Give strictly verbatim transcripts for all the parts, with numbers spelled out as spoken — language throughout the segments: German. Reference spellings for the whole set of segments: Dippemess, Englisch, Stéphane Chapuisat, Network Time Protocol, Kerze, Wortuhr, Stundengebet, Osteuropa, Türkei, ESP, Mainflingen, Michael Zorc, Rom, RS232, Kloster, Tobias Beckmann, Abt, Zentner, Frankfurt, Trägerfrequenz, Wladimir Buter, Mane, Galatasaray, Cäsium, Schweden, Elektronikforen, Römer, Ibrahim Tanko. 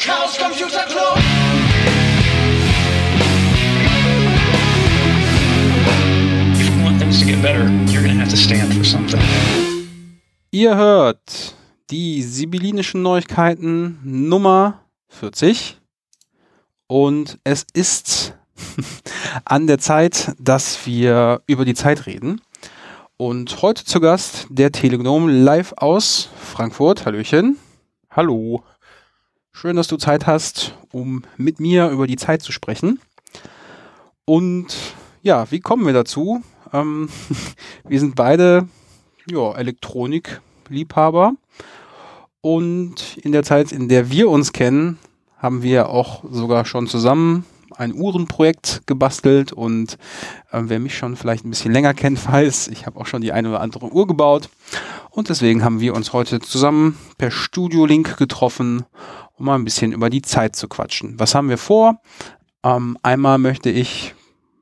Chaos Computer Club. If you want things to get better, you're gonna have to stand for something. Ihr hört die sibyllinischen Neuigkeiten Nummer vierzig und es ist an der Zeit, dass wir über die Zeit reden. Und heute zu Gast der Telegnome live aus Frankfurt. Hallöchen. Hallo. Schön, dass du Zeit hast, um mit mir über die Zeit zu sprechen. Und ja, wie kommen wir dazu? Ähm, wir sind beide ja, Elektronikliebhaber. Und in der Zeit, in der wir uns kennen, haben wir auch sogar schon zusammen ein Uhrenprojekt gebastelt. Und äh, wer mich schon vielleicht ein bisschen länger kennt, weiß, ich habe auch schon die eine oder andere Uhr gebaut. Und deswegen haben wir uns heute zusammen per Studio-Link getroffen, um mal ein bisschen über die Zeit zu quatschen. Was haben wir vor? Ähm, einmal möchte ich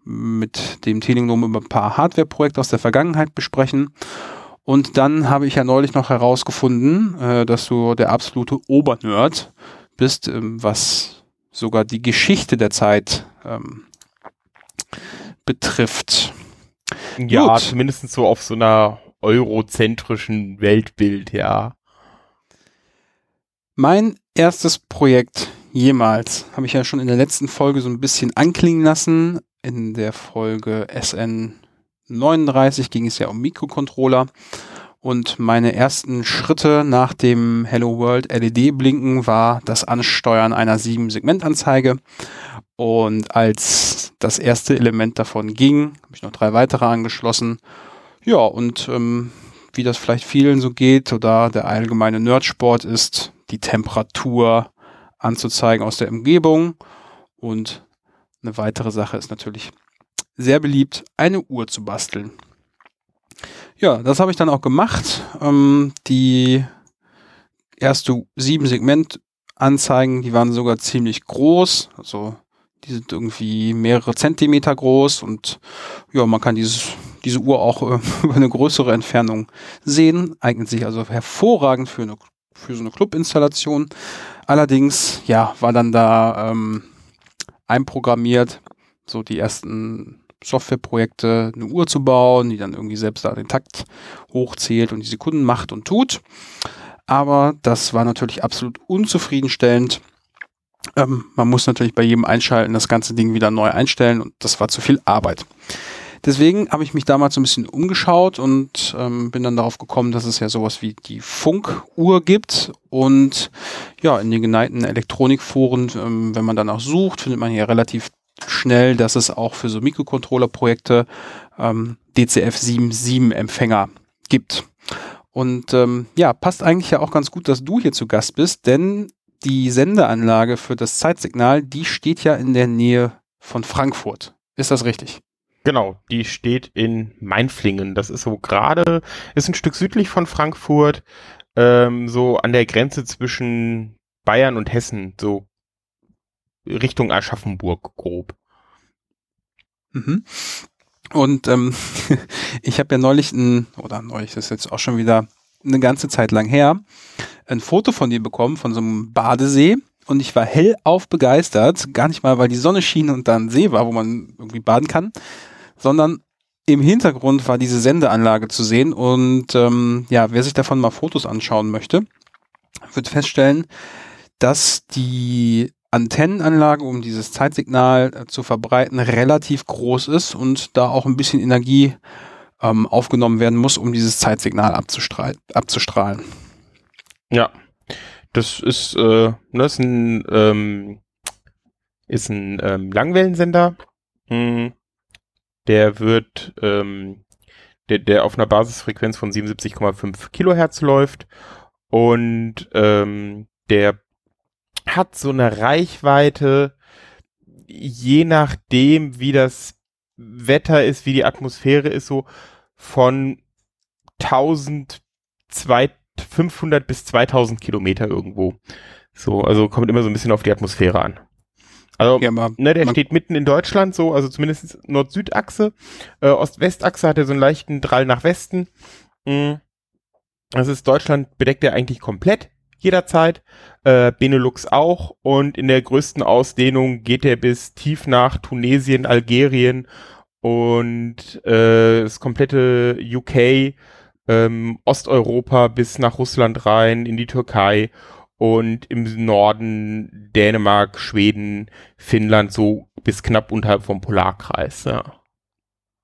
mit dem Telegnome über ein paar Hardware-Projekte aus der Vergangenheit besprechen. Und dann habe ich ja neulich noch herausgefunden, äh, dass du der absolute Obernerd bist, ähm, was sogar die Geschichte der Zeit ähm, betrifft. Ja, gut. Zumindest so auf so einer eurozentrischen Weltbild, ja. Mein erstes Projekt jemals, habe ich ja schon in der letzten Folge so ein bisschen anklingen lassen. In der Folge S N neununddreißig ging es ja um Mikrocontroller. Und meine ersten Schritte nach dem Hello World L E D-Blinken war das Ansteuern einer sieben Segment-Anzeige. Und als das erste Element davon ging, habe ich noch drei weitere angeschlossen. Ja, und ähm, wie das vielleicht vielen so geht oder der allgemeine Nerdsport ist, die Temperatur anzuzeigen aus der Umgebung. Und eine weitere Sache ist natürlich sehr beliebt, eine Uhr zu basteln. Ja, das habe ich dann auch gemacht. Ähm, die erste sieben Segment-Anzeigen, die waren sogar ziemlich groß. Also die sind irgendwie mehrere Zentimeter groß und ja, man kann dieses, diese Uhr auch äh, über eine größere Entfernung sehen. Eignet sich also hervorragend für, eine, für so eine Club-Installation. Allerdings, ja, war dann da ähm, einprogrammiert, so die ersten Softwareprojekte, eine Uhr zu bauen, die dann irgendwie selbst da den Takt hochzählt und die Sekunden macht und tut. Aber das war natürlich absolut unzufriedenstellend. Ähm, man muss natürlich bei jedem Einschalten das ganze Ding wieder neu einstellen und das war zu viel Arbeit. Deswegen habe ich mich damals so ein bisschen umgeschaut und ähm, bin dann darauf gekommen, dass es ja sowas wie die Funkuhr gibt und ja, in den geneigten Elektronikforen, ähm, wenn man danach sucht, findet man hier relativ schnell, dass es auch für so Mikrocontroller-Projekte ähm, D C F sieben Punkt sieben Empfänger gibt. Und ähm, ja, passt eigentlich ja auch ganz gut, dass du hier zu Gast bist, denn die Sendeanlage für das Zeitsignal, die steht ja in der Nähe von Frankfurt. Ist das richtig? Genau, die steht in Mainflingen. Das ist so gerade, ist ein Stück südlich von Frankfurt, ähm, so an der Grenze zwischen Bayern und Hessen, so Richtung Aschaffenburg grob. Mhm. Und ähm, ich habe ja neulich, ein, oder neulich, das ist jetzt auch schon wieder eine ganze Zeit lang her, ein Foto von dir bekommen, von so einem Badesee und ich war hellauf begeistert, gar nicht mal, weil die Sonne schien und da ein See war, wo man irgendwie baden kann, sondern im Hintergrund war diese Sendeanlage zu sehen und ähm, ja, wer sich davon mal Fotos anschauen möchte, wird feststellen, dass die Antennenanlage, um dieses Zeitsignal äh, zu verbreiten, relativ groß ist und da auch ein bisschen Energie ähm, aufgenommen werden muss, um dieses Zeitsignal abzustrahlen. abzustrahlen. Ja, das ist, äh, das ist ein, ähm, ist ein ähm, Langwellensender, mhm. der wird, ähm, der, der auf einer Basisfrequenz von siebenundsiebzig Komma fünf Kilohertz läuft und ähm, der hat so eine Reichweite, je nachdem, wie das Wetter ist, wie die Atmosphäre ist, so von eintausendfünfhundert bis zweitausend Kilometer irgendwo. So, also kommt immer so ein bisschen auf die Atmosphäre an. Also, ja, man, ne, der steht mitten in Deutschland, so, also zumindest Nord-Süd-Achse. Äh, Ost-West-Achse hat er so einen leichten Drall nach Westen. Das ist Deutschland, bedeckt er eigentlich komplett. jederzeit, äh, Benelux auch, und in der größten Ausdehnung geht er bis tief nach Tunesien, Algerien und äh, das komplette U K, ähm, Osteuropa bis nach Russland rein, in die Türkei und im Norden Dänemark, Schweden, Finnland, so bis knapp unterhalb vom Polarkreis. Ja.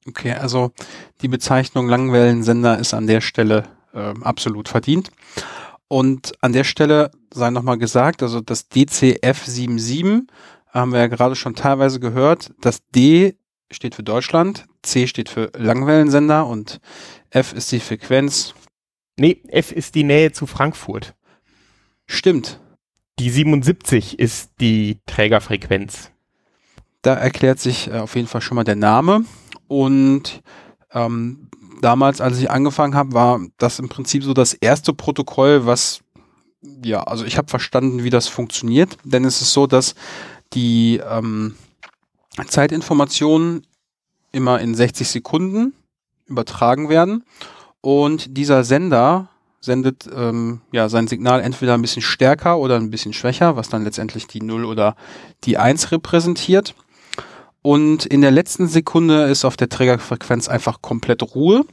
Okay, also die Bezeichnung Langwellensender ist an der Stelle äh, absolut verdient. Und an der Stelle sei nochmal gesagt, also das D C F sieben sieben haben wir ja gerade schon teilweise gehört. Das D steht für Deutschland, C steht für Langwellensender und F ist die Frequenz. Nee, F ist die Nähe zu Frankfurt. Stimmt. Die siebenundsiebzig ist die Trägerfrequenz. Da erklärt sich äh, auf jeden Fall schon mal der Name. Und ähm, damals, als ich angefangen habe, war das im Prinzip so das erste Protokoll, was, ja, also ich habe verstanden, wie das funktioniert. Denn es ist so, dass die ähm, Zeitinformationen immer in sechzig Sekunden übertragen werden. Und dieser Sender sendet ähm, ja, sein Signal entweder ein bisschen stärker oder ein bisschen schwächer, was dann letztendlich die null oder die eins repräsentiert. Und in der letzten Sekunde ist auf der Trägerfrequenz einfach komplett Ruhe,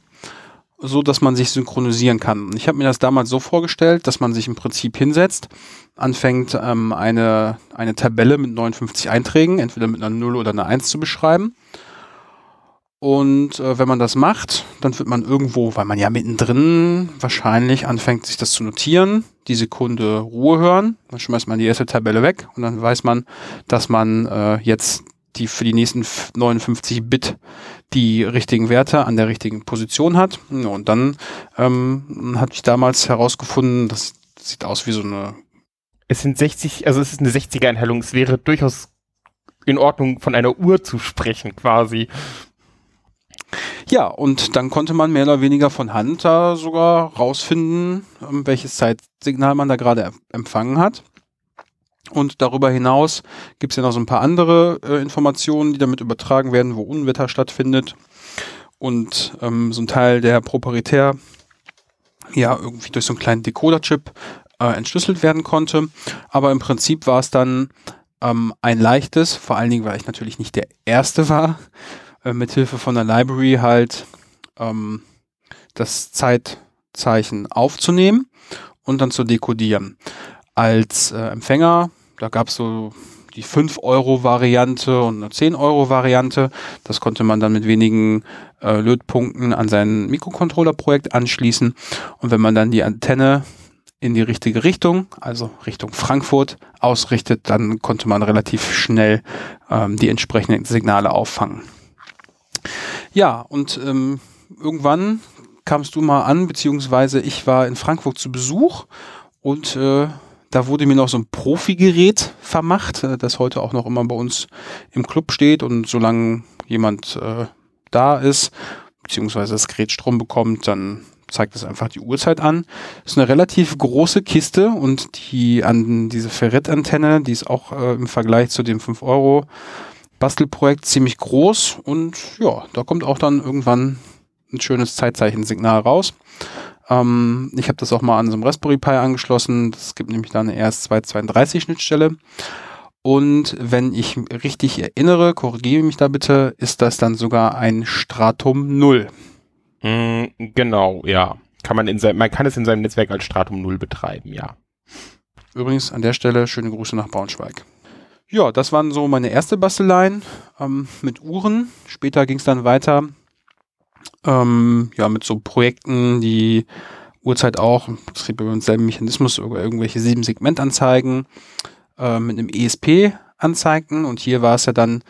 so dass man sich synchronisieren kann. Ich habe mir das damals so vorgestellt, dass man sich im Prinzip hinsetzt, anfängt ähm, eine, eine Tabelle mit neunundfünfzig Einträgen, entweder mit einer null oder einer eins zu beschreiben. Und äh, wenn man das macht, dann wird man irgendwo, weil man ja mittendrin wahrscheinlich anfängt, sich das zu notieren, die Sekunde Ruhe hören, dann schmeißt man die erste Tabelle weg und dann weiß man, dass man äh, jetzt die für die nächsten neunundfünfzig Bit die richtigen Werte an der richtigen Position hat. Und dann ähm, hatte ich damals herausgefunden, das sieht aus wie so eine... Es sind sechzig, also es ist eine sechziger-Einteilung. Es wäre durchaus in Ordnung, von einer Uhr zu sprechen quasi. Ja, und dann konnte man mehr oder weniger von Hand da sogar rausfinden, welches Zeitsignal man da gerade empfangen hat. Und darüber hinaus gibt es ja noch so ein paar andere äh, Informationen, die damit übertragen werden, wo Unwetter stattfindet und ähm, so ein Teil der Proprietär ja irgendwie durch so einen kleinen Decoder-Chip äh, entschlüsselt werden konnte. Aber im Prinzip war es dann ähm, ein leichtes, vor allen Dingen, weil ich natürlich nicht der Erste war, äh, mithilfe von der Library halt ähm, das Zeitzeichen aufzunehmen und dann zu dekodieren. Als äh, Empfänger, da gab es so die fünf Euro Variante und eine zehn Euro Variante. Das konnte man dann mit wenigen äh, Lötpunkten an sein Mikrocontroller-Projekt anschließen. Und wenn man dann die Antenne in die richtige Richtung, also Richtung Frankfurt, ausrichtet, dann konnte man relativ schnell ähm, die entsprechenden Signale auffangen. Ja, und ähm, irgendwann kamst du mal an, beziehungsweise ich war in Frankfurt zu Besuch und äh, da wurde mir noch so ein Profi-Gerät vermacht, das heute auch noch immer bei uns im Club steht. Und solange jemand äh, da ist, beziehungsweise das Gerät Strom bekommt, dann zeigt es einfach die Uhrzeit an. Das ist eine relativ große Kiste und die an diese Ferrit-Antenne, die ist auch äh, im Vergleich zu dem fünf Euro Bastelprojekt ziemlich groß. Und ja, da kommt auch dann irgendwann ein schönes Zeitzeichensignal raus. Ähm, ich habe das auch mal an so einem Raspberry Pi angeschlossen. Es gibt nämlich da eine R S zwei drei zwei Schnittstelle. Und wenn ich richtig erinnere, korrigiere mich da bitte, ist das dann sogar ein Stratum null. Mm, genau, ja. Kann man, in sein, man kann es in seinem Netzwerk als Stratum null betreiben, ja. Übrigens an der Stelle schöne Grüße nach Braunschweig. Ja, das waren so meine erste Basteleien ähm, mit Uhren. Später ging es dann weiter. Ähm, ja, mit so Projekten, die Uhrzeit auch, das geht über denselben Mechanismus, über irgendwelche sieben Segment-Anzeigen äh, mit einem E S P anzeigten. Und hier war es ja dann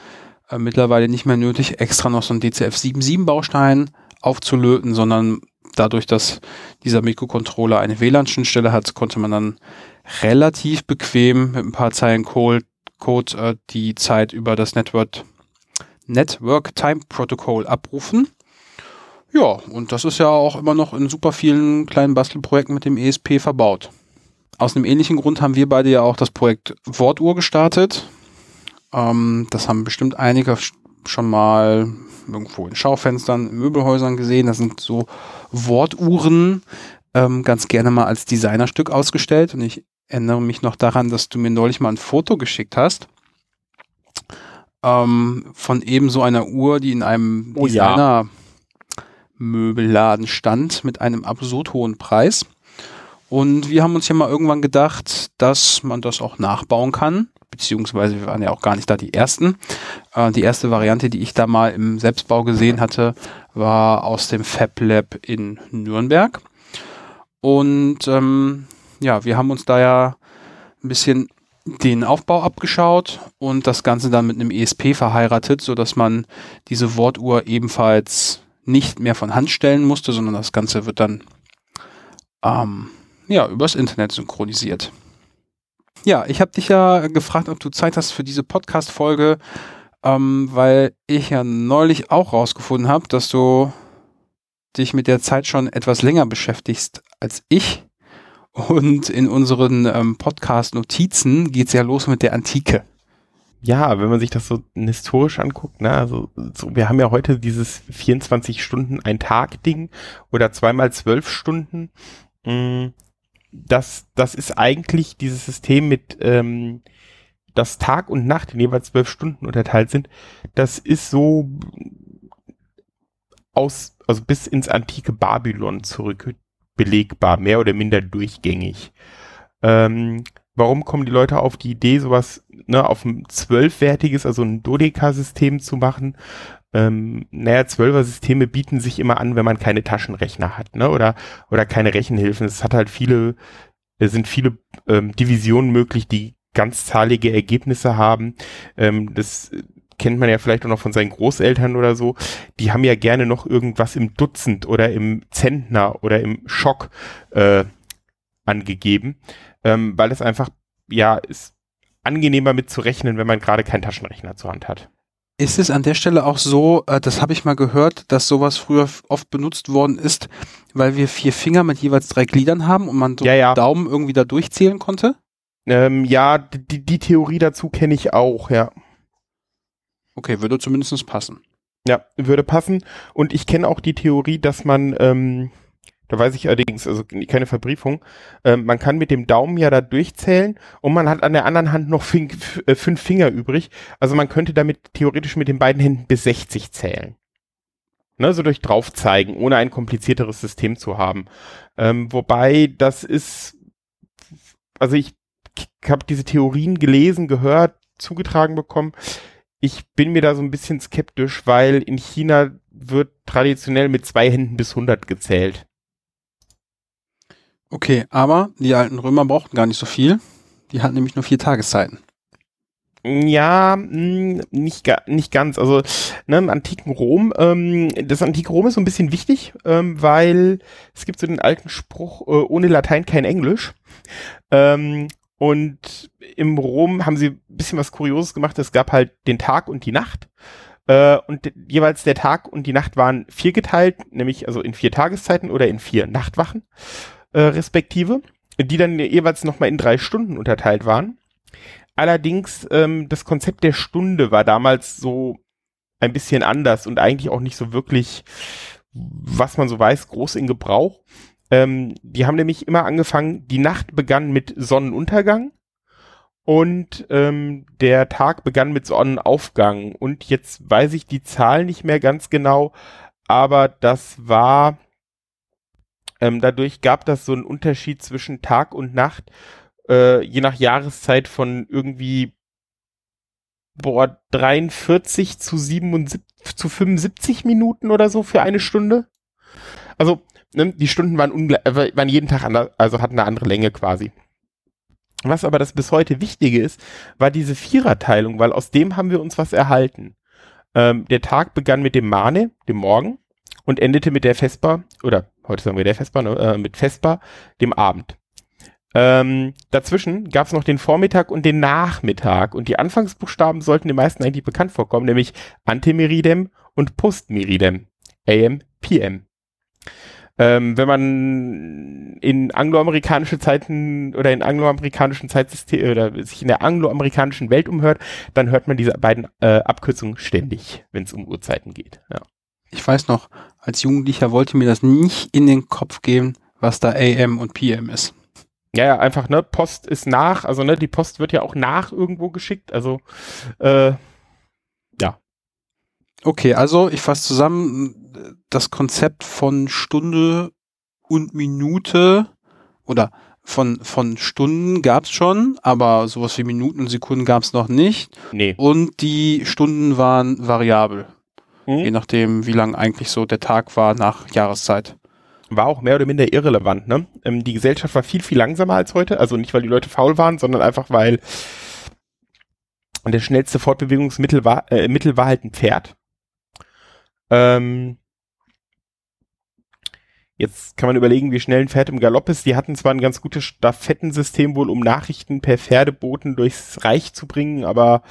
äh, mittlerweile nicht mehr nötig, extra noch so einen D C F sieben sieben Baustein aufzulöten, sondern dadurch, dass dieser Mikrocontroller eine W L A N-Schnittstelle hat, konnte man dann relativ bequem mit ein paar Zeilen Code, Code äh, die Zeit über das Network, Network Time Protocol abrufen. Ja, und das ist ja auch immer noch in super vielen kleinen Bastelprojekten mit dem E S P verbaut. Aus einem ähnlichen Grund haben wir beide ja auch das Projekt Wortuhr gestartet. Ähm, das haben bestimmt einige schon mal irgendwo in Schaufenstern, in Möbelhäusern gesehen. Das sind so Wortuhren, ähm, ganz gerne mal als Designerstück ausgestellt. Und ich erinnere mich noch daran, dass du mir neulich mal ein Foto geschickt hast ähm, von eben so einer Uhr, die in einem oh, Designer-Möbelladen stand mit einem absurd hohen Preis. Und wir haben uns ja mal irgendwann gedacht, dass man das auch nachbauen kann, beziehungsweise wir waren ja auch gar nicht da die Ersten. Äh, die erste Variante, die ich da mal im Selbstbau gesehen hatte, war aus dem Fab Lab in Nürnberg. Und ähm, ja, wir haben uns da ja ein bisschen den Aufbau abgeschaut und das Ganze dann mit einem E S P verheiratet, sodass man diese Wortuhr ebenfalls nicht mehr von Hand stellen musste, sondern das Ganze wird dann ähm, ja, übers Internet synchronisiert. Ja, ich habe dich ja gefragt, ob du Zeit hast für diese Podcast-Folge, ähm, weil ich ja neulich auch rausgefunden habe, dass du dich mit der Zeit schon etwas länger beschäftigst als ich. Und in unseren ähm, Podcast-Notizen geht es ja los mit der Antike. Ja, wenn man sich das so historisch anguckt, ne, also so, wir haben ja heute dieses vierundzwanzig Stunden ein Tag Ding oder zweimal zwölf Stunden. Mh. Das, das ist eigentlich dieses System mit, ähm, dass Tag und Nacht in jeweils zwölf Stunden unterteilt sind. Das ist so aus, also bis ins antike Babylon zurück belegbar, mehr oder minder durchgängig. Ähm, warum kommen die Leute auf die Idee, sowas, ne, auf ein zwölfwertiges, also ein Dodeka-System zu machen? Ähm, naja, Zwölfer-Systeme bieten sich immer an, wenn man keine Taschenrechner hat, ne? Oder, oder keine Rechenhilfen. Es hat halt viele, es sind viele ähm, Divisionen möglich, die ganzzahlige Ergebnisse haben. Ähm, das kennt man ja vielleicht auch noch von seinen Großeltern oder so. Die haben ja gerne noch irgendwas im Dutzend oder im Zentner oder im Schock äh, angegeben, ähm, weil es einfach, ja, ist angenehmer mit zu rechnen, wenn man gerade keinen Taschenrechner zur Hand hat. Ist es an der Stelle auch so, das habe ich mal gehört, dass sowas früher oft benutzt worden ist, weil wir vier Finger mit jeweils drei Gliedern haben und man so ja, ja. Daumen irgendwie da durchzählen konnte? Ähm, ja, die, die Theorie dazu kenne ich auch, ja. Okay, würde zumindest passen. Ja, würde passen. Und ich kenne auch die Theorie, dass man, ähm, da weiß ich allerdings, also keine Verbriefung, äh, man kann mit dem Daumen ja da durchzählen und man hat an der anderen Hand noch fün- f- äh, fünf Finger übrig. Also man könnte damit theoretisch mit den beiden Händen bis sechzig zählen. Ne, so durch drauf zeigen, ohne ein komplizierteres System zu haben. Ähm, wobei das ist, also ich k- habe diese Theorien gelesen, gehört, zugetragen bekommen. Ich bin mir da so ein bisschen skeptisch, weil in China wird traditionell mit zwei Händen bis hundert gezählt. Okay, aber die alten Römer brauchten gar nicht so viel. Die hatten nämlich nur vier Tageszeiten. Ja, mh, nicht, ga- nicht ganz. Also ne, im antiken Rom, ähm, das antike Rom ist so ein bisschen wichtig, ähm, weil es gibt so den alten Spruch, äh, ohne Latein kein Englisch. Ähm, und im Rom haben sie ein bisschen was Kurioses gemacht. Es gab halt den Tag und die Nacht. Äh, und de- jeweils der Tag und die Nacht waren vier geteilt, nämlich also in vier Tageszeiten oder in vier Nachtwachen. Äh, respektive, die dann jeweils nochmal in drei Stunden unterteilt waren. Allerdings, ähm, das Konzept der Stunde war damals so ein bisschen anders und eigentlich auch nicht so wirklich, was man so weiß, groß in Gebrauch. Ähm, die haben nämlich immer angefangen, die Nacht begann mit Sonnenuntergang und ähm, der Tag begann mit Sonnenaufgang. Und jetzt weiß ich die Zahl nicht mehr ganz genau, aber das war... Ähm, dadurch gab das so einen Unterschied zwischen Tag und Nacht, äh, je nach Jahreszeit von irgendwie boah, dreiundvierzig zu, siebenundsiebzig, zu fünfundsiebzig Minuten oder so für eine Stunde. Also ne, die Stunden waren, ungle- äh, waren jeden Tag anders, also hatten eine andere Länge quasi. Was aber das bis heute Wichtige ist, war diese Viererteilung, weil aus dem haben wir uns was erhalten. Ähm, der Tag begann mit dem Mane, dem Morgen, und endete mit der Vesper, oder heute sagen wir der Vesper, ne, äh, mit Vesper, dem Abend. Ähm, dazwischen gab es noch den Vormittag und den Nachmittag. Und die Anfangsbuchstaben sollten den meisten eigentlich bekannt vorkommen, nämlich Antemeridem und Postmeridem, A M, P M. Ähm, wenn man in angloamerikanische Zeiten oder in angloamerikanischen Zeitsystemen oder sich in der angloamerikanischen Welt umhört, dann hört man diese beiden äh, Abkürzungen ständig, wenn es um Uhrzeiten geht. Ja. Ich weiß noch, als Jugendlicher wollte mir das nicht in den Kopf gehen, was da A M und P M ist. Ja, ja, einfach, ne, Post ist nach, also, ne, die Post wird ja auch nach irgendwo geschickt, also, äh, ja. Okay, also, ich fasse zusammen, das Konzept von Stunde und Minute oder von, von Stunden gab es schon, aber sowas wie Minuten und Sekunden gab es noch nicht. Nee. Und die Stunden waren variabel, hm? je nachdem, wie lang eigentlich so der Tag war nach Jahreszeit. War auch mehr oder minder irrelevant, ne? Ähm, die Gesellschaft war viel, viel langsamer als heute. Also nicht, weil die Leute faul waren, sondern einfach, weil das schnellste Fortbewegungsmittel war, äh, Mittel war halt ein Pferd. Ähm, jetzt kann man überlegen, wie schnell ein Pferd im Galopp ist. Die hatten zwar ein ganz gutes Stafettensystem wohl, um Nachrichten per Pferdeboten durchs Reich zu bringen, aber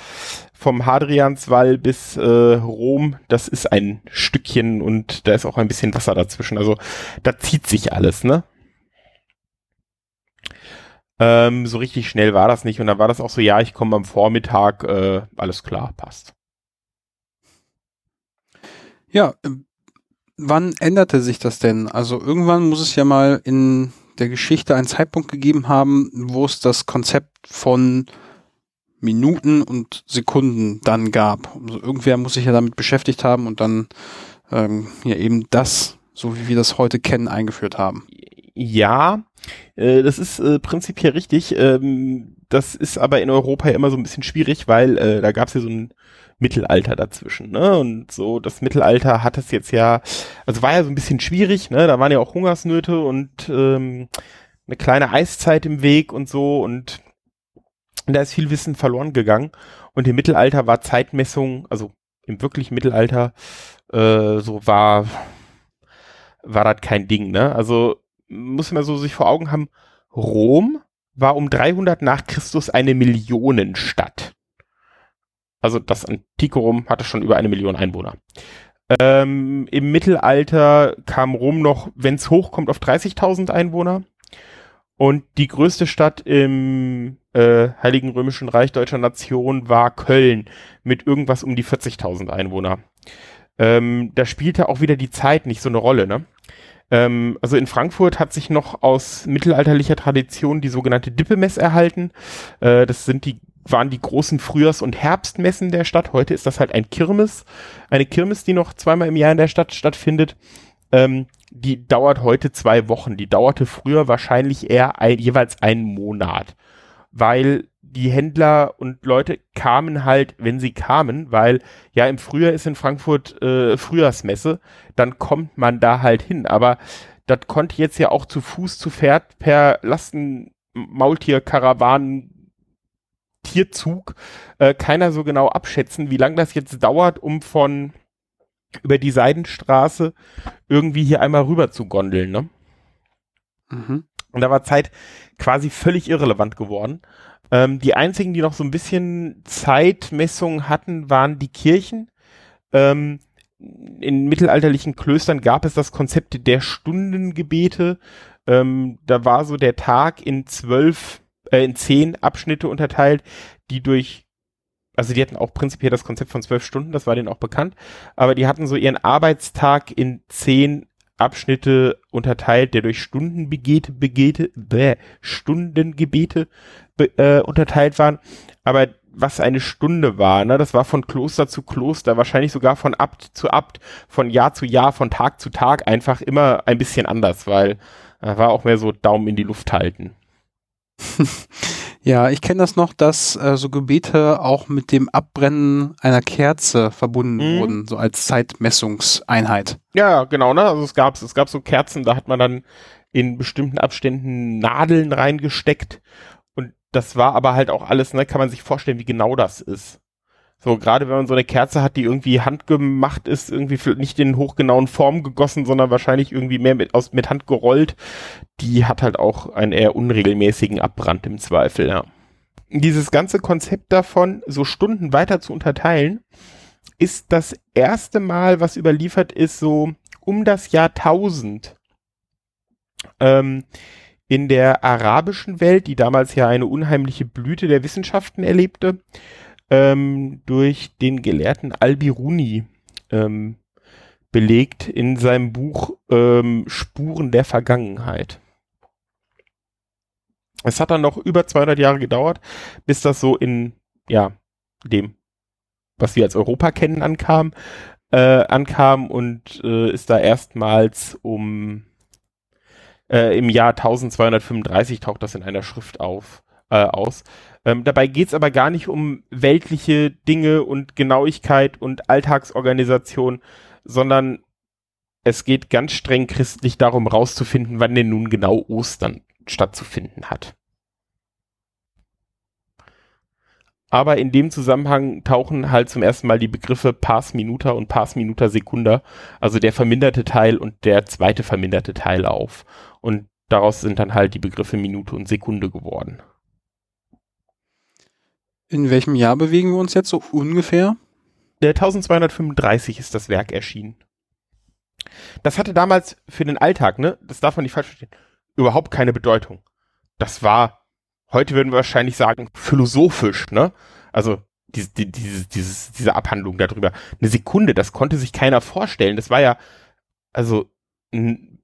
vom Hadrianswall bis äh, Rom, das ist ein Stückchen und da ist auch ein bisschen Wasser dazwischen. Also da zieht sich alles, ne? Ähm, so richtig schnell war das nicht. Und dann war das auch so, ja, ich komme am Vormittag, äh, alles klar, passt. Ja, wann änderte sich das denn? Also irgendwann muss es ja mal in der Geschichte einen Zeitpunkt gegeben haben, wo es das Konzept von Minuten und Sekunden dann gab. Also irgendwer muss sich ja damit beschäftigt haben und dann ähm, ja eben das, so wie wir das heute kennen, eingeführt haben. Ja, äh, das ist äh, prinzipiell richtig. Ähm, das ist aber in Europa ja immer so ein bisschen schwierig, weil äh, da gab es ja so ein Mittelalter dazwischen, ne? Und so das Mittelalter hat es jetzt ja, also war ja so ein bisschen schwierig, ne? Da waren ja auch Hungersnöte und ähm, eine kleine Eiszeit im Weg und so und da ist viel Wissen verloren gegangen und im Mittelalter war Zeitmessung, also im wirklichen Mittelalter, äh, so war, war das kein Ding, ne? Also muss man so sich vor Augen haben, Rom war um dreihundert nach Christus eine Millionenstadt. Also das antike Rom hatte schon über eine Million Einwohner. Ähm, im Mittelalter kam Rom noch, wenn es hochkommt, auf dreißigtausend Einwohner. Und die größte Stadt im äh, Heiligen Römischen Reich deutscher Nation war Köln mit irgendwas um die vierzigtausend Einwohner. Ähm, da spielte auch wieder die Zeit nicht so eine Rolle, ne? Ähm, also in Frankfurt hat sich noch aus mittelalterlicher Tradition die sogenannte Dippemess erhalten. Äh, das sind die, waren die großen Frühjahrs- und Herbstmessen der Stadt. Heute ist das halt ein Kirmes, eine Kirmes, die noch zweimal im Jahr in der Stadt stattfindet. Ähm, die dauert heute zwei Wochen. Die dauerte früher wahrscheinlich eher ein, jeweils einen Monat, weil die Händler und Leute kamen halt, wenn sie kamen, weil ja im Frühjahr ist in Frankfurt äh, Frühjahrsmesse, dann kommt man da halt hin. Aber das konnte jetzt ja auch zu Fuß, zu Pferd, per Lasten, Maultier, Karawanen, Tierzug äh, keiner so genau abschätzen, wie lange das jetzt dauert, um von über die Seidenstraße irgendwie hier einmal rüber zu gondeln, ne? Mhm. Und da war Zeit quasi völlig irrelevant geworden. Ähm, die einzigen, die noch so ein bisschen Zeitmessung hatten, waren die Kirchen. Ähm, in mittelalterlichen Klöstern gab es das Konzept der Stundengebete. Ähm, da war so der Tag in zwölf, äh, in zehn Abschnitte unterteilt, die durch Also die hatten auch prinzipiell das Konzept von zwölf Stunden, das war denen auch bekannt, aber die hatten so ihren Arbeitstag in zehn Abschnitte unterteilt, der durch Stundenbegete, Begete, bäh, Stundengebete be, äh, unterteilt waren. Aber was eine Stunde war, ne, das war von Kloster zu Kloster, wahrscheinlich sogar von Abt zu Abt, von Jahr zu Jahr, von Tag zu Tag, einfach immer ein bisschen anders, weil da war auch mehr so Daumen in die Luft halten. Ja, ich kenne das noch, dass äh, so Gebete auch mit dem Abbrennen einer Kerze verbunden mhm. wurden, so als Zeitmessungseinheit. Ja, genau, ne? Also es gab es gab so Kerzen, da hat man dann in bestimmten Abständen Nadeln reingesteckt und das war aber halt auch alles, ne? Kann man sich vorstellen, wie genau das ist. So, gerade wenn man so eine Kerze hat, die irgendwie handgemacht ist, irgendwie nicht in hochgenauen Formen gegossen, sondern wahrscheinlich irgendwie mehr mit, aus, mit Hand gerollt, die hat halt auch einen eher unregelmäßigen Abbrand im Zweifel, ja. Dieses ganze Konzept davon, so Stunden weiter zu unterteilen, ist das erste Mal, was überliefert ist, so um das Jahr tausend. Ähm, in der arabischen Welt, die damals ja eine unheimliche Blüte der Wissenschaften erlebte, durch den Gelehrten Al-Biruni. Ähm, belegt in seinem Buch ähm, Spuren der Vergangenheit. Es hat dann noch über zweihundert Jahre gedauert, bis das so in, ja, dem, was wir als Europa kennen, ankam, äh, ankam und äh, ist da erstmals um, äh, im Jahr zwölfhundertfünfunddreißig taucht das in einer Schrift auf, äh, aus. Ähm, dabei geht es aber gar nicht um weltliche Dinge und Genauigkeit und Alltagsorganisation, sondern es geht ganz streng christlich darum, rauszufinden, wann denn nun genau Ostern stattzufinden hat. Aber in dem Zusammenhang tauchen halt zum ersten Mal die Begriffe Pars Minuta und Pars Minuta Secunda, also der verminderte Teil und der zweite verminderte Teil auf. Und daraus sind dann halt die Begriffe Minute und Sekunde geworden. In welchem Jahr bewegen wir uns jetzt so ungefähr? Der zwölfhundertfünfunddreißig ist das Werk erschienen. Das hatte damals für den Alltag, ne, das darf man nicht falsch verstehen, überhaupt keine Bedeutung. Das war, heute würden wir wahrscheinlich sagen, philosophisch, ne? Also die, die, diese, dieses, diese Abhandlung darüber. Eine Sekunde, das konnte sich keiner vorstellen. Das war ja, also ein,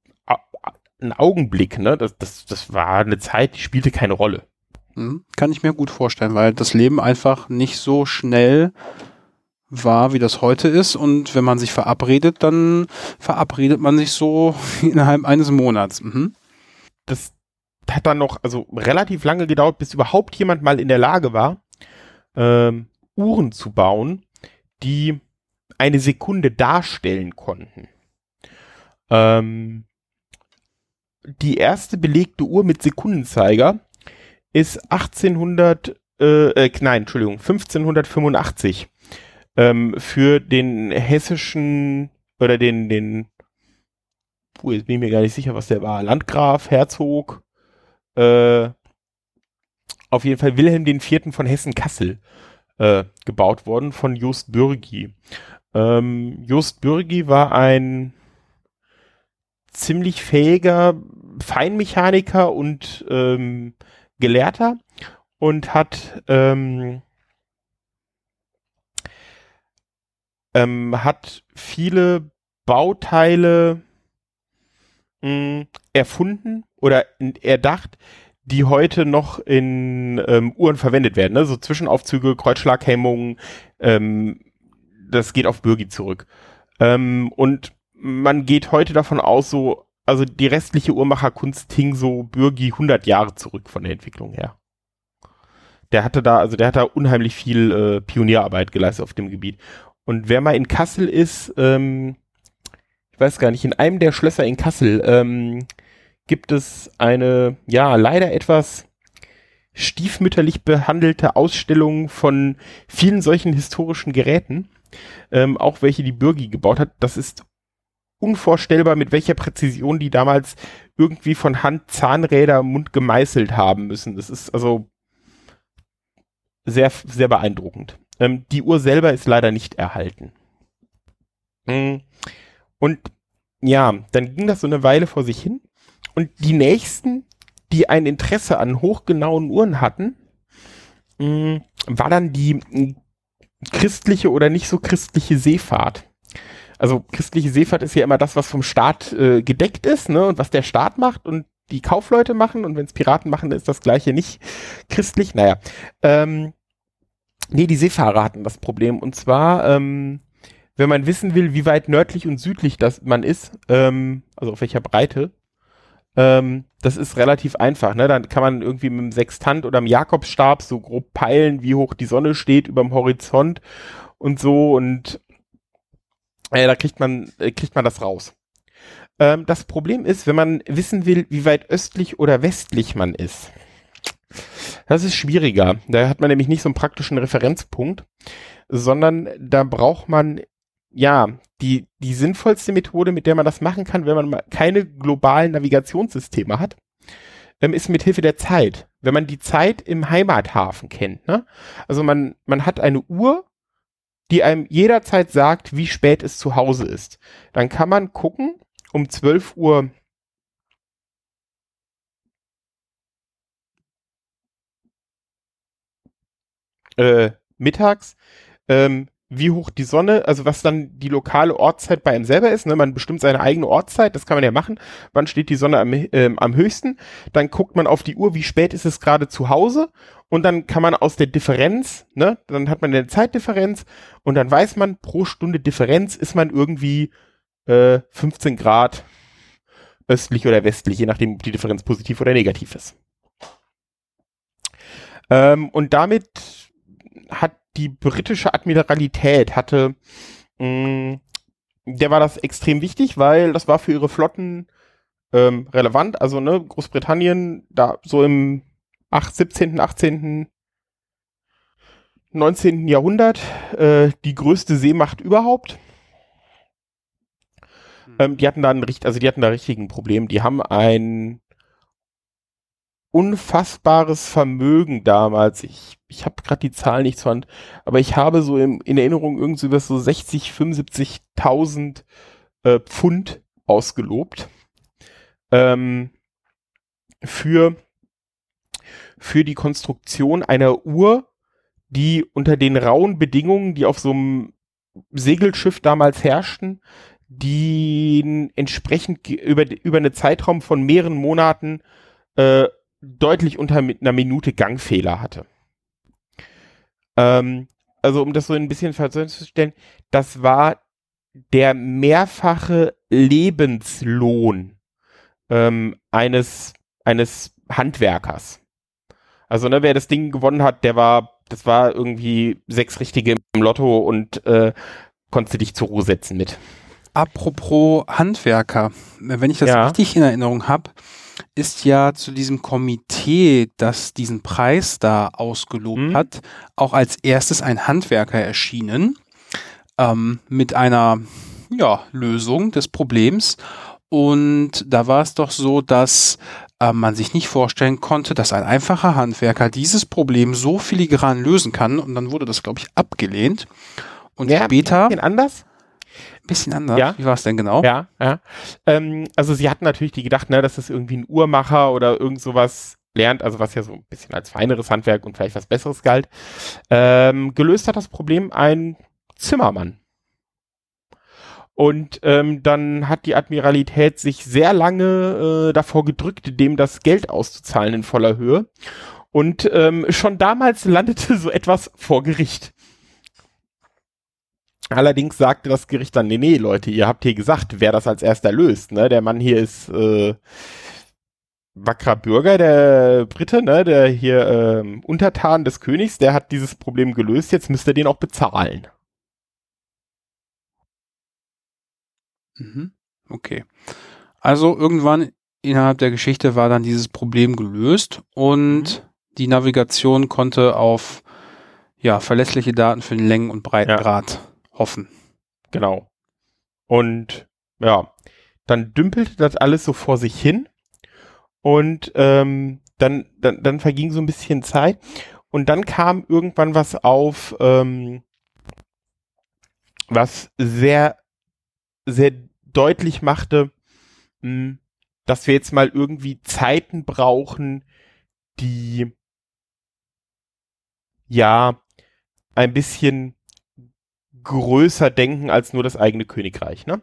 ein Augenblick, ne? Das, das, das war eine Zeit, die spielte keine Rolle. Kann ich mir gut vorstellen, weil das Leben einfach nicht so schnell war, wie das heute ist. Und wenn man sich verabredet, dann verabredet man sich so innerhalb eines Monats. Mhm. Das hat dann noch also relativ lange gedauert, bis überhaupt jemand mal in der Lage war, ähm, Uhren zu bauen, die eine Sekunde darstellen konnten. Ähm, die erste belegte Uhr mit Sekundenzeiger ist achtzehnhundert, äh, äh, nein, Entschuldigung, fünfzehnhundertfünfundachtzig ähm, für den hessischen, oder den, den, puh, jetzt bin ich mir gar nicht sicher, was der war, Landgraf, Herzog, äh, auf jeden Fall Wilhelm den Vierten von Hessen-Kassel äh, gebaut worden, von Just Bürgi. Ähm, Just Bürgi war ein ziemlich fähiger Feinmechaniker und ähm, Gelehrter und hat ähm, ähm, hat viele Bauteile mh, erfunden oder erdacht, die heute noch in ähm, Uhren verwendet werden. Ne? So Zwischenaufzüge, Kreuzschlaghemmungen, ähm, das geht auf Bürgi zurück. Ähm, und man geht heute davon aus, so also die restliche Uhrmacherkunst hing so Bürgi hundert Jahre zurück von der Entwicklung her. Der hatte da, also der hat da unheimlich viel äh, Pionierarbeit geleistet auf dem Gebiet. Und wer mal in Kassel ist, ähm, ich weiß gar nicht, in einem der Schlösser in Kassel ähm, gibt es eine, ja, leider etwas stiefmütterlich behandelte Ausstellung von vielen solchen historischen Geräten, ähm, auch welche die Bürgi gebaut hat. Das ist unvorstellbar, mit welcher Präzision die damals irgendwie von Hand Zahnräder im Mund gemeißelt haben müssen. Das ist also sehr, sehr beeindruckend. Ähm, die Uhr selber ist leider nicht erhalten. Und ja, dann ging das so eine Weile vor sich hin. Und die nächsten, die ein Interesse an hochgenauen Uhren hatten, äh, war dann die äh, christliche oder nicht so christliche Seefahrt. Also christliche Seefahrt ist ja immer das, was vom Staat äh, gedeckt ist, ne, und was der Staat macht und die Kaufleute machen, und wenn es Piraten machen, dann ist das Gleiche nicht christlich. Naja, ähm, nee, die Seefahrer hatten das Problem, und zwar, ähm, wenn man wissen will, wie weit nördlich und südlich das man ist, ähm, also auf welcher Breite, ähm, das ist relativ einfach, ne, dann kann man irgendwie mit dem Sextant oder dem Jakobsstab so grob peilen, wie hoch die Sonne steht über dem Horizont und so, und ja, da kriegt man, kriegt man das raus. Ähm, das Problem ist, wenn man wissen will, wie weit östlich oder westlich man ist. Das ist schwieriger. Da hat man nämlich nicht so einen praktischen Referenzpunkt, sondern da braucht man, ja, die, die sinnvollste Methode, mit der man das machen kann, wenn man mal keine globalen Navigationssysteme hat, ähm, ist mit Hilfe der Zeit. Wenn man die Zeit im Heimathafen kennt, ne? Also man, man hat eine Uhr, die einem jederzeit sagt, wie spät es zu Hause ist. Dann kann man gucken, um zwölf Uhr äh, mittags, ähm, wie hoch die Sonne, also was dann die lokale Ortszeit bei einem selber ist, ne? Man bestimmt seine eigene Ortszeit, das kann man ja machen, wann steht die Sonne am, äh, am höchsten, dann guckt man auf die Uhr, wie spät ist es gerade zu Hause und dann kann man aus der Differenz, ne, dann hat man eine Zeitdifferenz und dann weiß man, pro Stunde Differenz ist man irgendwie äh, fünfzehn Grad östlich oder westlich, je nachdem, ob die Differenz positiv oder negativ ist. Ähm, und damit hat die britische Admiralität hatte, mh, der war das extrem wichtig, weil das war für ihre Flotten ähm, relevant. Also ne, Großbritannien, da so im siebzehnten, achtzehnten, neunzehnten Jahrhundert äh, die größte Seemacht überhaupt. Hm. Ähm, die hatten da einen richt- also die hatten da richtigen Problem. Die haben ein unfassbares Vermögen damals. Ich, ich habe gerade die Zahl nicht zur Hand, aber ich habe so im, in Erinnerung irgendwie über so sechzig, fünfundsiebzigtausend äh, Pfund ausgelobt ähm, für, für die Konstruktion einer Uhr, die unter den rauen Bedingungen, die auf so einem Segelschiff damals herrschten, die entsprechend über, über einen Zeitraum von mehreren Monaten äh, deutlich unter mit einer Minute Gangfehler hatte. Ähm, also um das so ein bisschen festzustellen, das war der mehrfache Lebenslohn ähm, eines, eines Handwerkers. Also ne, wer das Ding gewonnen hat, der war, das war irgendwie sechs Richtige im Lotto und äh, konntest dich zur Ruhe setzen mit. Apropos Handwerker, wenn ich das ja. richtig in Erinnerung habe, ist ja zu diesem Komitee, das diesen Preis da ausgelobt mhm. hat, auch als erstes ein Handwerker erschienen ähm, mit einer ja, Lösung des Problems. Und da war es doch so, dass äh, man sich nicht vorstellen konnte, dass ein einfacher Handwerker dieses Problem so filigran lösen kann. Und dann wurde das, glaube ich, abgelehnt. Und ja, später... Ein bisschen anders? Bisschen anders. Ja. Wie war es denn genau? Ja, ja. Ähm, also sie hatten natürlich die gedacht, ne, dass das irgendwie ein Uhrmacher oder irgend sowas lernt, also was ja so ein bisschen als feineres Handwerk und vielleicht was Besseres galt. Ähm, gelöst hat das Problem ein Zimmermann. Und ähm, dann hat die Admiralität sich sehr lange äh, davor gedrückt, dem das Geld auszuzahlen in voller Höhe. Und ähm, schon damals landete so etwas vor Gericht. Allerdings sagte das Gericht dann, nee, nee, Leute, ihr habt hier gesagt, wer das als erster löst, ne, der Mann hier ist, äh, wackerer Bürger, der Brite, ne, der hier, ähm, Untertan des Königs, der hat dieses Problem gelöst, jetzt müsst ihr den auch bezahlen. Mhm. Okay. Also irgendwann innerhalb der Geschichte war dann dieses Problem gelöst und mhm. die Navigation konnte auf, ja, verlässliche Daten für den Längen- und Breitengrad ja. hoffen. Genau. Und ja, dann dümpelte das alles so vor sich hin und ähm, dann, dann, dann verging so ein bisschen Zeit und dann kam irgendwann was auf, ähm, was sehr, sehr deutlich machte, mh, dass wir jetzt mal irgendwie Zeiten brauchen, die ja ein bisschen größer denken als nur das eigene Königreich. Ne?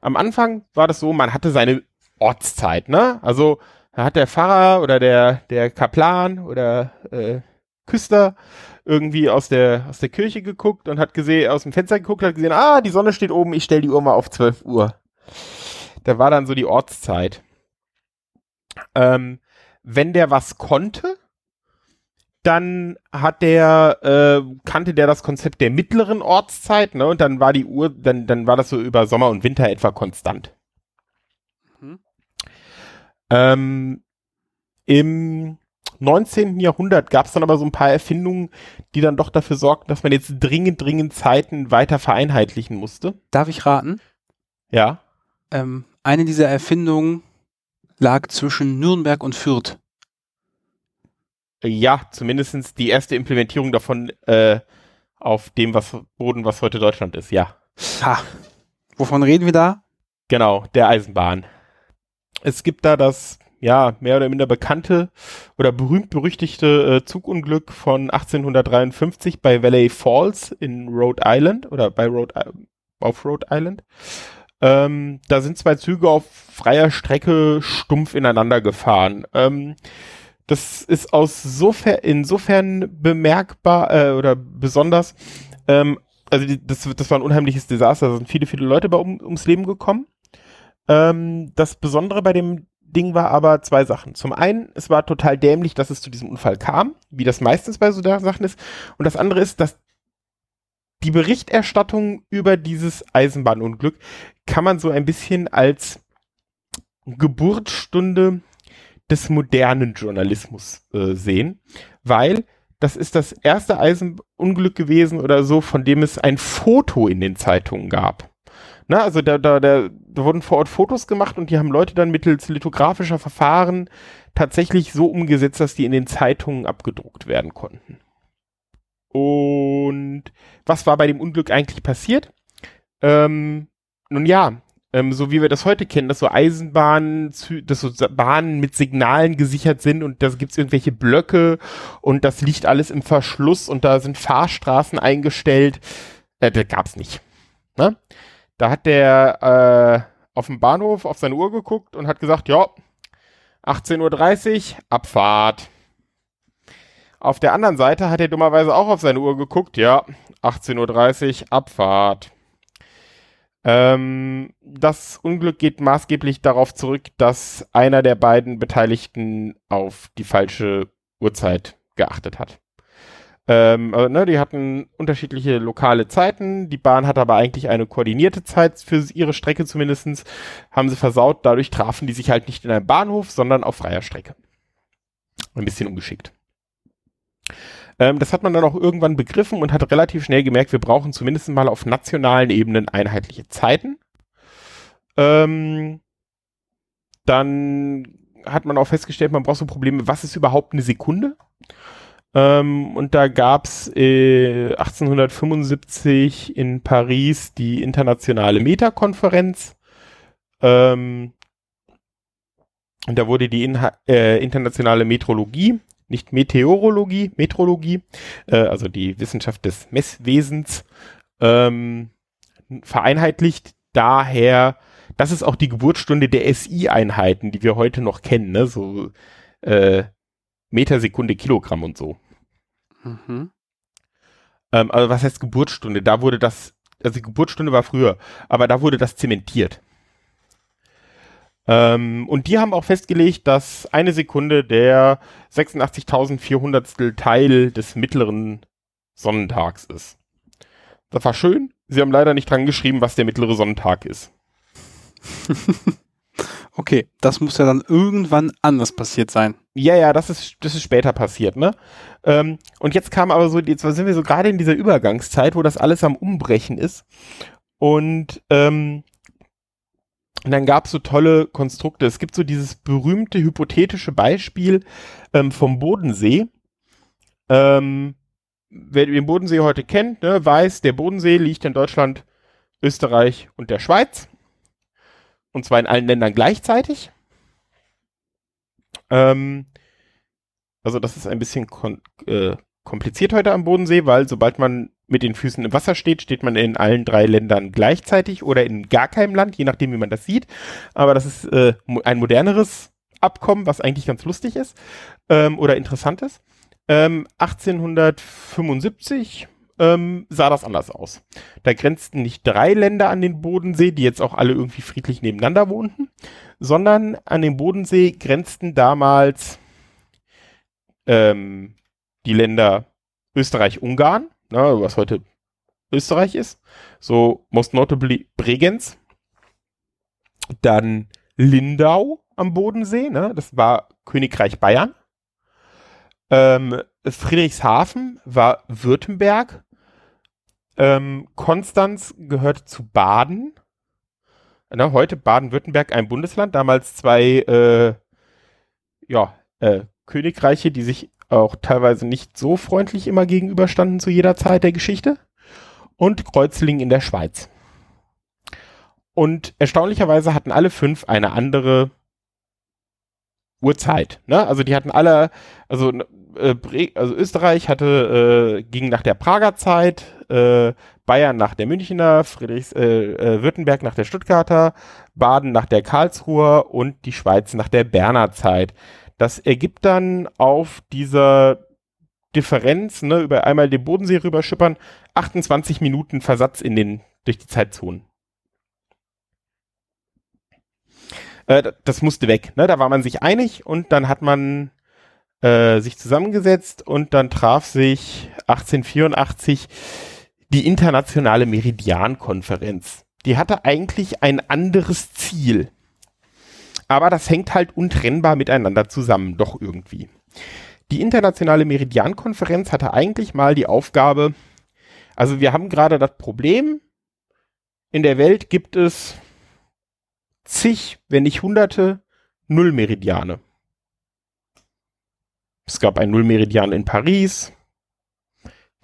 Am Anfang war das so, man hatte seine Ortszeit. Ne? Also da hat der Pfarrer oder der, der Kaplan oder äh, Küster irgendwie aus der, aus der Kirche geguckt und hat gesehen, aus dem Fenster geguckt, hat gesehen, ah, die Sonne steht oben, ich stelle die Uhr mal auf zwölf Uhr. Da war dann so die Ortszeit. Ähm, wenn der was konnte, dann hat der, äh, kannte der das Konzept der mittleren Ortszeit, ne? Und dann war die Uhr, dann, dann war das so über Sommer und Winter etwa konstant. Mhm. Ähm, im neunzehnten Jahrhundert gab es dann aber so ein paar Erfindungen, die dann doch dafür sorgten, dass man jetzt dringend, dringend Zeiten weiter vereinheitlichen musste. Darf ich raten? Ja. Ähm, eine dieser Erfindungen lag zwischen Nürnberg und Fürth. Ja, zumindest die erste Implementierung davon äh, auf dem was Boden, was heute Deutschland ist, ja. Ha. Wovon reden wir da? Genau, der Eisenbahn. Es gibt da das ja, mehr oder minder bekannte oder berühmt-berüchtigte äh, Zugunglück von achtzehnhundertdreiundfünfzig bei Valley Falls in Rhode Island oder bei Rhode, auf Rhode Island. Ähm, da sind zwei Züge auf freier Strecke stumpf ineinander gefahren. Ähm, das ist aus sofer- insofern bemerkbar äh, oder besonders, ähm, also die, das, das war ein unheimliches Desaster, da sind viele, viele Leute bei um, ums Leben gekommen. Ähm, das Besondere bei dem Ding war aber zwei Sachen. Zum einen, es war total dämlich, dass es zu diesem Unfall kam, wie das meistens bei so Sachen ist. Und das andere ist, dass die Berichterstattung über dieses Eisenbahnunglück kann man so ein bisschen als Geburtsstunde des modernen Journalismus äh, sehen, weil das ist das erste Eisenunglück gewesen oder so, von dem es ein Foto in den Zeitungen gab. Na, also da, da, da, da wurden vor Ort Fotos gemacht und die haben Leute dann mittels lithografischer Verfahren tatsächlich so umgesetzt, dass die in den Zeitungen abgedruckt werden konnten. Und was war bei dem Unglück eigentlich passiert? Ähm, nun ja, ähm, so wie wir das heute kennen, dass so Eisenbahnen, dass so Bahnen mit Signalen gesichert sind und da gibt es irgendwelche Blöcke und das liegt alles im Verschluss und da sind Fahrstraßen eingestellt. Äh, das gab's nicht. Ne? Da hat der äh, auf dem Bahnhof auf seine Uhr geguckt und hat gesagt, ja, achtzehn Uhr dreißig, Abfahrt. Auf der anderen Seite hat er dummerweise auch auf seine Uhr geguckt, ja, achtzehn Uhr dreißig, Abfahrt. Ähm, das Unglück geht maßgeblich darauf zurück, dass einer der beiden Beteiligten auf die falsche Uhrzeit geachtet hat. Ähm, also, ne, die hatten unterschiedliche lokale Zeiten, die Bahn hat aber eigentlich eine koordinierte Zeit für ihre Strecke zumindestens, haben sie versaut, dadurch trafen die sich halt nicht in einem Bahnhof, sondern auf freier Strecke. Ein bisschen ungeschickt. Ähm, das hat man dann auch irgendwann begriffen und hat relativ schnell gemerkt, wir brauchen zumindest mal auf nationalen Ebenen einheitliche Zeiten. Ähm, dann hat man auch festgestellt, man braucht so Probleme, was ist überhaupt eine Sekunde? Und da gab es äh, achtzehnhundertfünfundsiebzig in Paris die internationale Meta-Konferenz. Ähm, und da wurde die Inha- äh, internationale Metrologie, nicht Meteorologie, Metrologie, äh, also die Wissenschaft des Messwesens, ähm, vereinheitlicht. Daher, das ist auch die Geburtsstunde der S I-Einheiten, die wir heute noch kennen, ne? So äh, Meter, Sekunde, Kilogramm und so. Mhm. Ähm, also was heißt Geburtsstunde? Da wurde das, also Geburtsstunde war früher, aber da wurde das zementiert. Ähm, und die haben auch festgelegt, dass eine Sekunde der sechsundachtzigtausendvierhundertstel Teil des mittleren Sonnentags ist. Das war schön. Sie haben leider nicht dran geschrieben, was der mittlere Sonnentag ist. Okay, das muss ja dann irgendwann anders passiert sein. Ja, ja, das ist, das ist später passiert, ne? Ähm, und jetzt kam aber so, jetzt sind wir so gerade in dieser Übergangszeit, wo das alles am Umbrechen ist. Und, ähm, und dann gab es so tolle Konstrukte. Es gibt so dieses berühmte hypothetische Beispiel ähm, vom Bodensee. Ähm, wer den Bodensee heute kennt, ne, weiß, der Bodensee liegt in Deutschland, Österreich und der Schweiz. Und zwar in allen Ländern gleichzeitig. Ähm, also das ist ein bisschen kon- äh, kompliziert heute am Bodensee, weil sobald man mit den Füßen im Wasser steht, steht man in allen drei Ländern gleichzeitig oder in gar keinem Land, je nachdem, wie man das sieht. Aber das ist äh, ein moderneres Abkommen, was eigentlich ganz lustig ist ähm, oder interessant ist. Ähm, achtzehnhundertfünfundsiebzig Ähm, sah das anders aus. Da grenzten nicht drei Länder an den Bodensee, die jetzt auch alle irgendwie friedlich nebeneinander wohnten, sondern an den Bodensee grenzten damals ähm, die Länder Österreich-Ungarn, na, was heute Österreich ist, so most notably Bregenz, dann Lindau am Bodensee, ne, das war Königreich Bayern, ähm, Friedrichshafen war Württemberg, Ähm, Konstanz gehört zu Baden. Na, heute Baden-Württemberg ein Bundesland, damals zwei äh, ja, äh, Königreiche, die sich auch teilweise nicht so freundlich immer gegenüberstanden zu jeder Zeit der Geschichte. Und Kreuzlingen in der Schweiz. Und erstaunlicherweise hatten alle fünf eine andere Uhrzeit, ne? Also die hatten alle, also, äh, also Österreich hatte, äh, ging nach der Prager Zeit, äh, Bayern nach der Münchner, Friedrichs, äh, äh, Württemberg nach der Stuttgarter, Baden nach der Karlsruher und die Schweiz nach der Berner Zeit. Das ergibt dann auf dieser Differenz, ne, über einmal den Bodensee rüberschippern, achtundzwanzig Minuten Versatz in den, durch die Zeitzonen. Äh, das musste weg, ne? Da war man sich einig und dann hat man äh, sich zusammengesetzt und dann traf sich achtzehnhundertvierundachtzig die internationale Meridiankonferenz. Die hatte eigentlich ein anderes Ziel. Aber das hängt halt untrennbar miteinander zusammen, doch irgendwie. Die internationale Meridiankonferenz hatte eigentlich mal die Aufgabe, also wir haben gerade das Problem, in der Welt gibt es zig, wenn nicht hunderte, Nullmeridiane. Es gab ein Nullmeridian in Paris,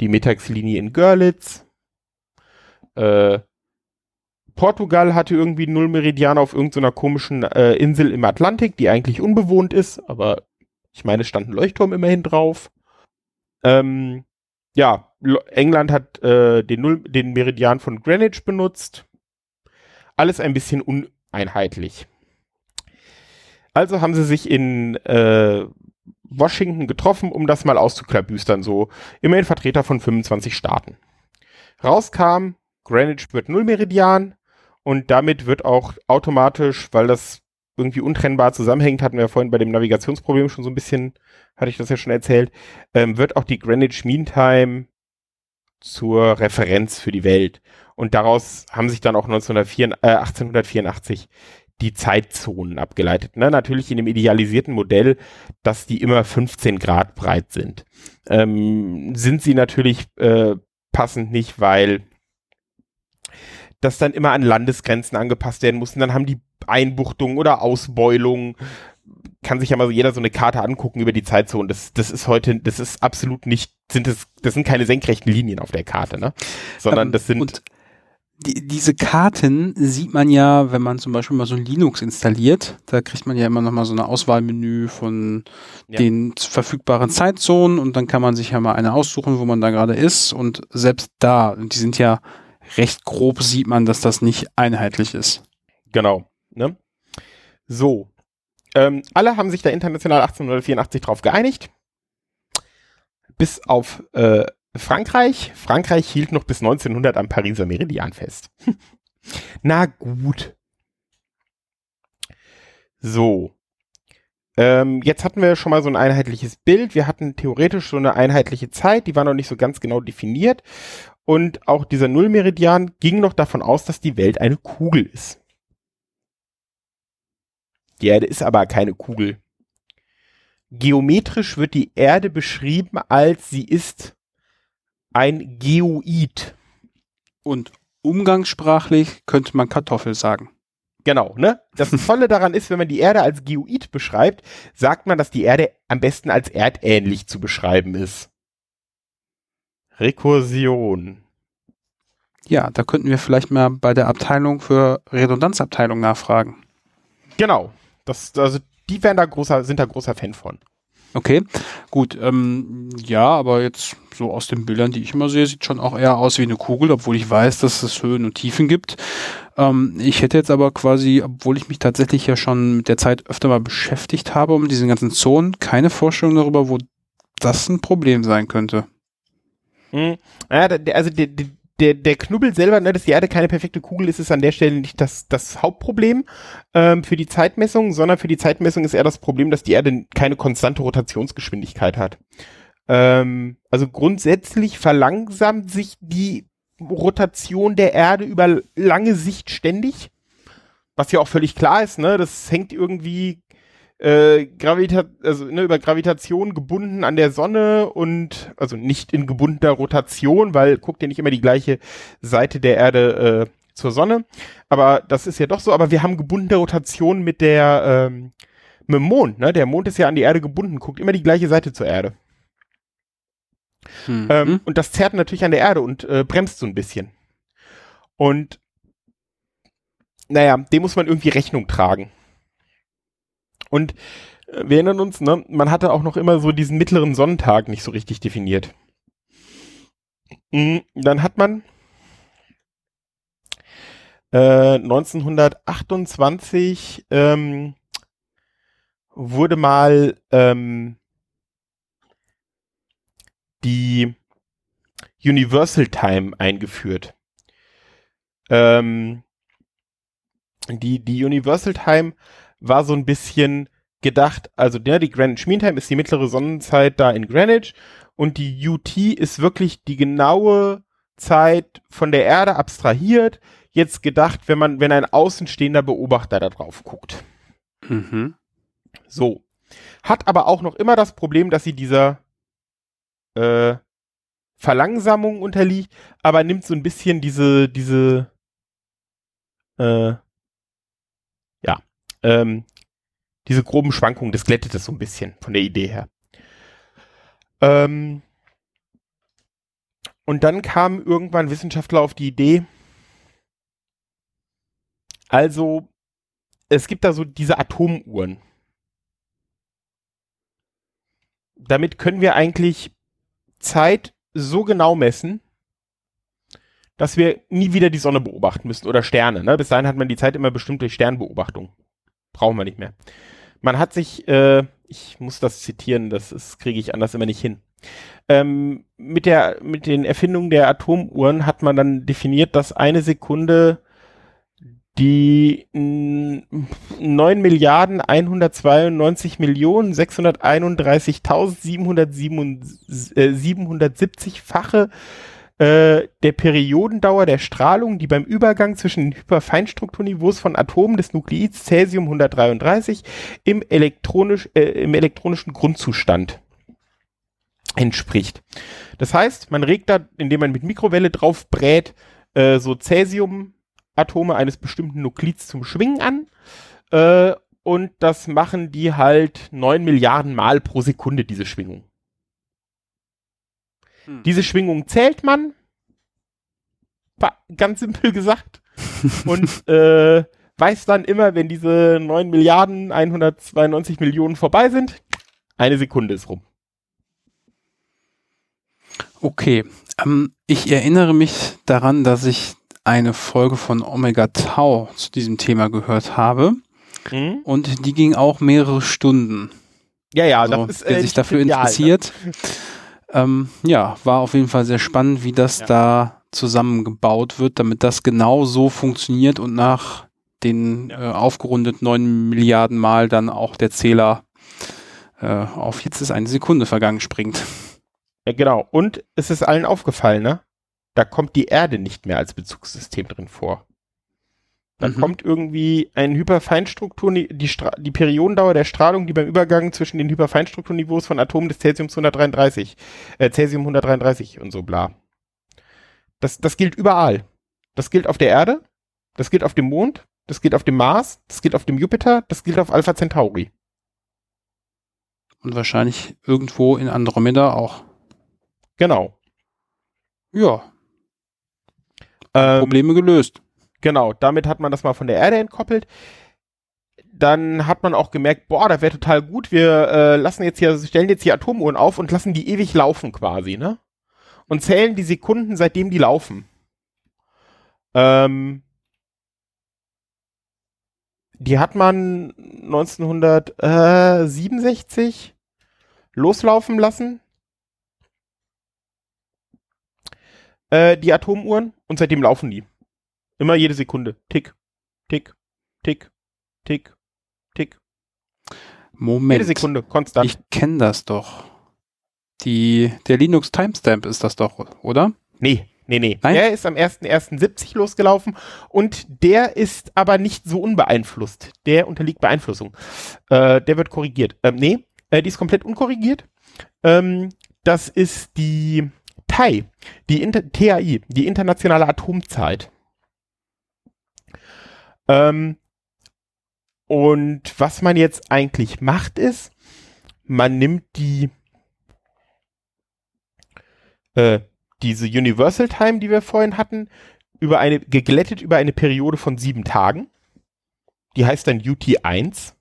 die Mittagslinie in Görlitz, äh, Portugal hatte irgendwie einen Nullmeridian auf irgendeiner so komischen äh, Insel im Atlantik, die eigentlich unbewohnt ist, aber ich meine, es stand ein Leuchtturm immerhin drauf. Ähm, ja, England hat äh, den, Null, den Meridian von Greenwich benutzt. Alles ein bisschen uneinheitlich. Also haben sie sich in äh, Washington getroffen, um das mal auszuklabüstern. So immerhin Vertreter von fünfundzwanzig Staaten. Rauskam, Greenwich wird Nullmeridian und damit wird auch automatisch, weil das irgendwie untrennbar zusammenhängt, hatten wir ja vorhin bei dem Navigationsproblem schon so ein bisschen, hatte ich das ja schon erzählt, ähm, wird auch die Greenwich Mean Time zur Referenz für die Welt. Und daraus haben sich dann auch neunzehnhundertvierundachtzig, äh, achtzehnhundertvierundachtzig die Zeitzonen abgeleitet. Ne? Natürlich in dem idealisierten Modell, dass die immer fünfzehn Grad breit sind. Ähm, sind sie natürlich äh, passend nicht, weil das dann immer an Landesgrenzen angepasst werden mussten. Dann haben die Einbuchtung oder Ausbeulung, kann sich ja mal so jeder so eine Karte angucken über die Zeitzone. Das, das ist heute, das ist absolut nicht, sind das, das sind keine senkrechten Linien auf der Karte, ne? Sondern ähm, das sind. Und die, diese Karten sieht man ja, wenn man zum Beispiel mal so ein Linux installiert, da kriegt man ja immer nochmal so eine Auswahlmenü von ja. den verfügbaren Zeitzonen und dann kann man sich ja mal eine aussuchen, wo man da gerade ist und selbst da, und die sind ja recht grob, sieht man, dass das nicht einheitlich ist. Genau. Ne? So, ähm, alle haben sich da international achtzehnhundertvierundachtzig drauf geeinigt, bis auf äh, Frankreich. Frankreich hielt noch bis neunzehnhundert am Pariser Meridian fest. Na gut. So, ähm, jetzt hatten wir schon mal so ein einheitliches Bild. Wir hatten theoretisch so eine einheitliche Zeit, die war noch nicht so ganz genau definiert. Und auch dieser Nullmeridian ging noch davon aus, dass die Welt eine Kugel ist. Die Erde ist aber keine Kugel. Geometrisch wird die Erde beschrieben als, sie ist ein Geoid. Und umgangssprachlich könnte man Kartoffel sagen. Genau, ne? Das Tolle daran ist, wenn man die Erde als Geoid beschreibt, sagt man, dass die Erde am besten als erdähnlich zu beschreiben ist. Rekursion. Ja, da könnten wir vielleicht mal bei der Abteilung für Redundanzabteilung nachfragen. Genau. Das, also die werden da großer, sind da großer Fan von. Okay, gut. Ähm, ja, aber jetzt so aus den Bildern, die ich immer sehe, sieht schon auch eher aus wie eine Kugel, obwohl ich weiß, dass es Höhen und Tiefen gibt. Ähm, ich hätte jetzt aber quasi, obwohl ich mich tatsächlich ja schon mit der Zeit öfter mal beschäftigt habe, um diesen ganzen Zonen, keine Vorstellung darüber, wo das ein Problem sein könnte. Mhm. Ja, also der, der, der Knubbel selber, ne, dass die Erde keine perfekte Kugel ist, ist an der Stelle nicht das, das Hauptproblem ähm, für die Zeitmessung, sondern für die Zeitmessung ist eher das Problem, dass die Erde keine konstante Rotationsgeschwindigkeit hat. Ähm, also grundsätzlich verlangsamt sich die Rotation der Erde über lange Sicht ständig, was ja auch völlig klar ist, ne? Das hängt irgendwie Äh, Gravita- also ne, über Gravitation gebunden an der Sonne und also nicht in gebundener Rotation, weil guckt ja nicht immer die gleiche Seite der Erde äh, zur Sonne, aber das ist ja doch so, aber wir haben gebundene Rotation mit der ähm, mit dem Mond, ne? Der Mond ist ja an die Erde gebunden, guckt immer die gleiche Seite zur Erde. Mhm. Ähm, und das zerrt natürlich an der Erde und äh, bremst so ein bisschen. Und naja, dem muss man irgendwie Rechnung tragen. Und wir erinnern uns, ne? Man hatte auch noch immer so diesen mittleren Sonntag nicht so richtig definiert. Dann hat man äh, neunzehnhundertachtundzwanzig ähm, wurde mal ähm, die Universal Time eingeführt. Ähm, die, die Universal Time war so ein bisschen gedacht, also ja, die Greenwich Mean Time ist die mittlere Sonnenzeit da in Greenwich und die U T ist wirklich die genaue Zeit von der Erde abstrahiert, jetzt gedacht, wenn man, wenn ein außenstehender Beobachter da drauf guckt. Mhm. So. Hat aber auch noch immer das Problem, dass sie dieser äh, Verlangsamung unterliegt, aber nimmt so ein bisschen diese, diese äh, ja, ähm, diese groben Schwankungen, das glättet das so ein bisschen von der Idee her. Ähm, und dann kamen irgendwann Wissenschaftler auf die Idee, also es gibt da so diese Atomuhren. Damit können wir eigentlich Zeit so genau messen, dass wir nie wieder die Sonne beobachten müssen oder Sterne. Ne? Bis dahin hat man die Zeit immer bestimmt durch Sternbeobachtung. Brauchen wir nicht mehr. Man hat sich, äh, ich muss das zitieren, das ist, kriege ich anders immer nicht hin. Ähm, mit der, mit den Erfindungen der Atomuhren hat man dann definiert, dass eine Sekunde die neun Milliarden einhundertzweiundneunzig Millionen sechshunderteinunddreißigtausendsiebenhundertsiebzig äh, der Periodendauer der Strahlung, die beim Übergang zwischen den Hyperfeinstrukturniveaus von Atomen des Nukleids Cäsium hundertdreiunddreißig im, elektronisch, äh, im elektronischen Grundzustand entspricht. Das heißt, man regt da, indem man mit Mikrowelle drauf brät, äh, so Cäsium Atome eines bestimmten Nuklids zum Schwingen an äh, und das machen die halt neun Milliarden Mal pro Sekunde, diese Schwingung. Hm. Diese Schwingung zählt man, ganz simpel gesagt, und äh, weiß dann immer, wenn diese neun Milliarden einhundertzweiundneunzig Millionen vorbei sind, eine Sekunde ist rum. Okay, ähm, ich erinnere mich daran, dass ich eine Folge von Omega Tau zu diesem Thema gehört habe. Mhm. Und die ging auch mehrere Stunden. Ja, ja, also, das ist, wer äh, sich dafür genial, interessiert. Ne? Ähm, ja, war auf jeden Fall sehr spannend, wie das ja. da zusammengebaut wird, damit das genau so funktioniert und nach den ja. äh, aufgerundet neun Milliarden Mal dann auch der Zähler äh, auf jetzt ist eine Sekunde vergangen springt. Ja, genau. Und es ist allen aufgefallen, ne? Da kommt die Erde nicht mehr als Bezugssystem drin vor. Dann mhm. kommt irgendwie ein Hyperfeinstruktur, die, Stra- die Periodendauer der Strahlung, die beim Übergang zwischen den Hyperfeinstrukturniveaus von Atomen des Cäsiums hundertdreiunddreißig, äh, Cäsium hundertdreiunddreißig und so bla. Das, das gilt überall. Das gilt auf der Erde, das gilt auf dem Mond, das gilt auf dem Mars, das gilt auf dem Jupiter, das gilt auf Alpha Centauri. Und wahrscheinlich irgendwo in Andromeda auch. Genau. Ja. Probleme gelöst. Genau, damit hat man das mal von der Erde entkoppelt. Dann hat man auch gemerkt, boah, das wäre total gut, wir äh, lassen jetzt hier, stellen jetzt hier Atomuhren auf und lassen die ewig laufen quasi, ne? Und zählen die Sekunden, seitdem die laufen. Ähm, die hat man neunzehnhundertsiebenundsechzig loslaufen lassen. Die Atomuhren und seitdem laufen die. Immer jede Sekunde. Tick, tick, tick, tick, tick. Moment. Jede Sekunde, konstant. Ich kenne das doch. Die, der Linux Timestamp ist das doch, oder? Nee, nee, nee. Nein? Der ist am erster Januar siebzig losgelaufen und der ist aber nicht so unbeeinflusst. Der unterliegt Beeinflussung. Äh, der wird korrigiert. Ähm, nee, äh, die ist komplett unkorrigiert. Ähm, das ist die T A I, die Inter- T A I, die internationale Atomzeit. Ähm, und was man jetzt eigentlich macht, ist, man nimmt die äh, diese Universal Time, die wir vorhin hatten, über eine, geglättet über eine Periode von sieben Tagen. Die heißt dann U T eins.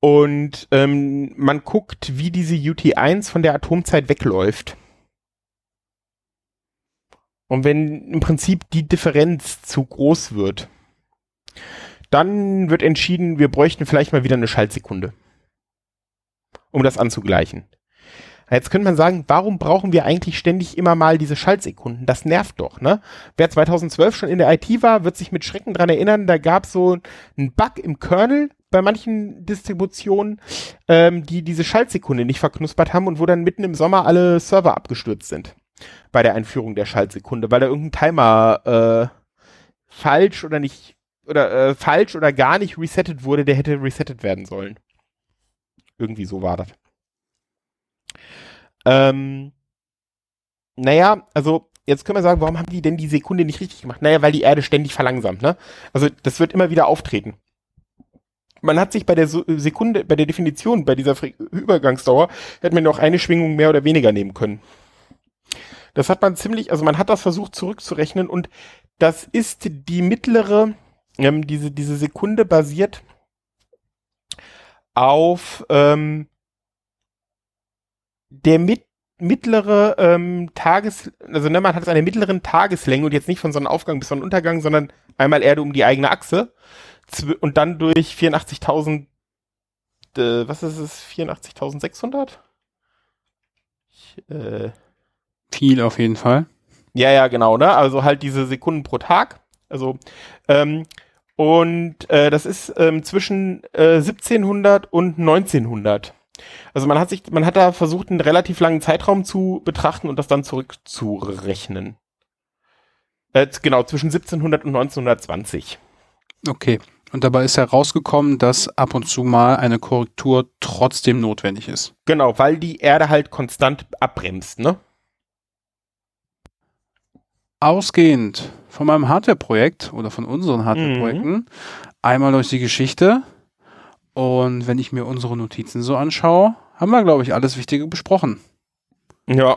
Und ähm, man guckt, wie diese U T eins von der Atomzeit wegläuft. Und wenn im Prinzip die Differenz zu groß wird, dann wird entschieden, wir bräuchten vielleicht mal wieder eine Schaltsekunde, um das anzugleichen. Jetzt könnte man sagen, warum brauchen wir eigentlich ständig immer mal diese Schaltsekunden? Das nervt doch, ne? Wer zweitausendzwölf schon in der I T war, wird sich mit Schrecken dran erinnern, da gab es so einen Bug im Kernel bei manchen Distributionen, ähm, die diese Schaltsekunde nicht verknuspert haben und wo dann mitten im Sommer alle Server abgestürzt sind bei der Einführung der Schaltsekunde, weil da irgendein Timer äh, falsch oder nicht oder äh, falsch oder gar nicht resettet wurde, der hätte resettet werden sollen. Irgendwie so war das. Ähm, naja, also jetzt können wir sagen, warum haben die denn die Sekunde nicht richtig gemacht? Naja, weil die Erde ständig verlangsamt, ne? Also das wird immer wieder auftreten. Man hat sich bei der Sekunde, bei der Definition, bei dieser Fre- Übergangsdauer, hätte man noch eine Schwingung mehr oder weniger nehmen können. Das hat man ziemlich, also man hat das versucht zurückzurechnen und das ist die mittlere, ähm, diese, diese Sekunde basiert auf ähm, der mit, mittlere ähm, Tages, also ne, man hat es eine mittleren Tageslänge und jetzt nicht von Sonnenaufgang bis Sonnenuntergang, sondern einmal Erde um die eigene Achse und dann durch vierundachtzigtausend, äh, was ist es, vierundachtzigtausendsechshundert? Äh, Viel auf jeden Fall. Ja, ja, genau, ne? Also halt diese Sekunden pro Tag. Also, ähm, und äh, das ist ähm, zwischen äh, siebzehnhundert und neunzehnhundert. Also man hat sich, man hat da versucht, einen relativ langen Zeitraum zu betrachten und das dann zurückzurechnen. Äh, genau, zwischen siebzehnhundert und neunzehnhundertzwanzig. Okay, und dabei ist herausgekommen, dass ab und zu mal eine Korrektur trotzdem notwendig ist. Genau, weil die Erde halt konstant abbremst, ne? Ausgehend von meinem Hardware-Projekt oder von unseren Hardware-Projekten, mhm. einmal durch die Geschichte. Und wenn ich mir unsere Notizen so anschaue, haben wir, glaube ich, alles Wichtige besprochen. Ja.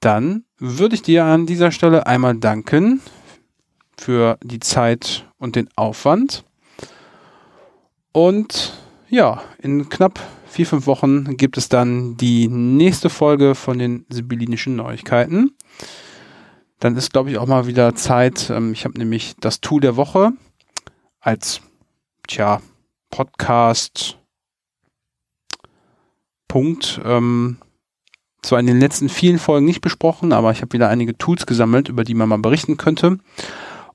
Dann würde ich dir an dieser Stelle einmal danken für die Zeit und den Aufwand. Und ja, in knapp vier, fünf Wochen gibt es dann die nächste Folge von den Sibyllinischen Neuigkeiten. Dann ist, glaube ich, auch mal wieder Zeit. Ähm, ich habe nämlich das Tool der Woche als, tja, Podcast Punkt. Ähm, zwar in den letzten vielen Folgen nicht besprochen, aber ich habe wieder einige Tools gesammelt, über die man mal berichten könnte.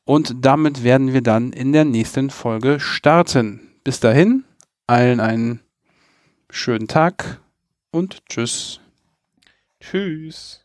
Und damit werden wir dann in der nächsten Folge starten. Bis dahin, allen einen schönen Tag und tschüss. Tschüss.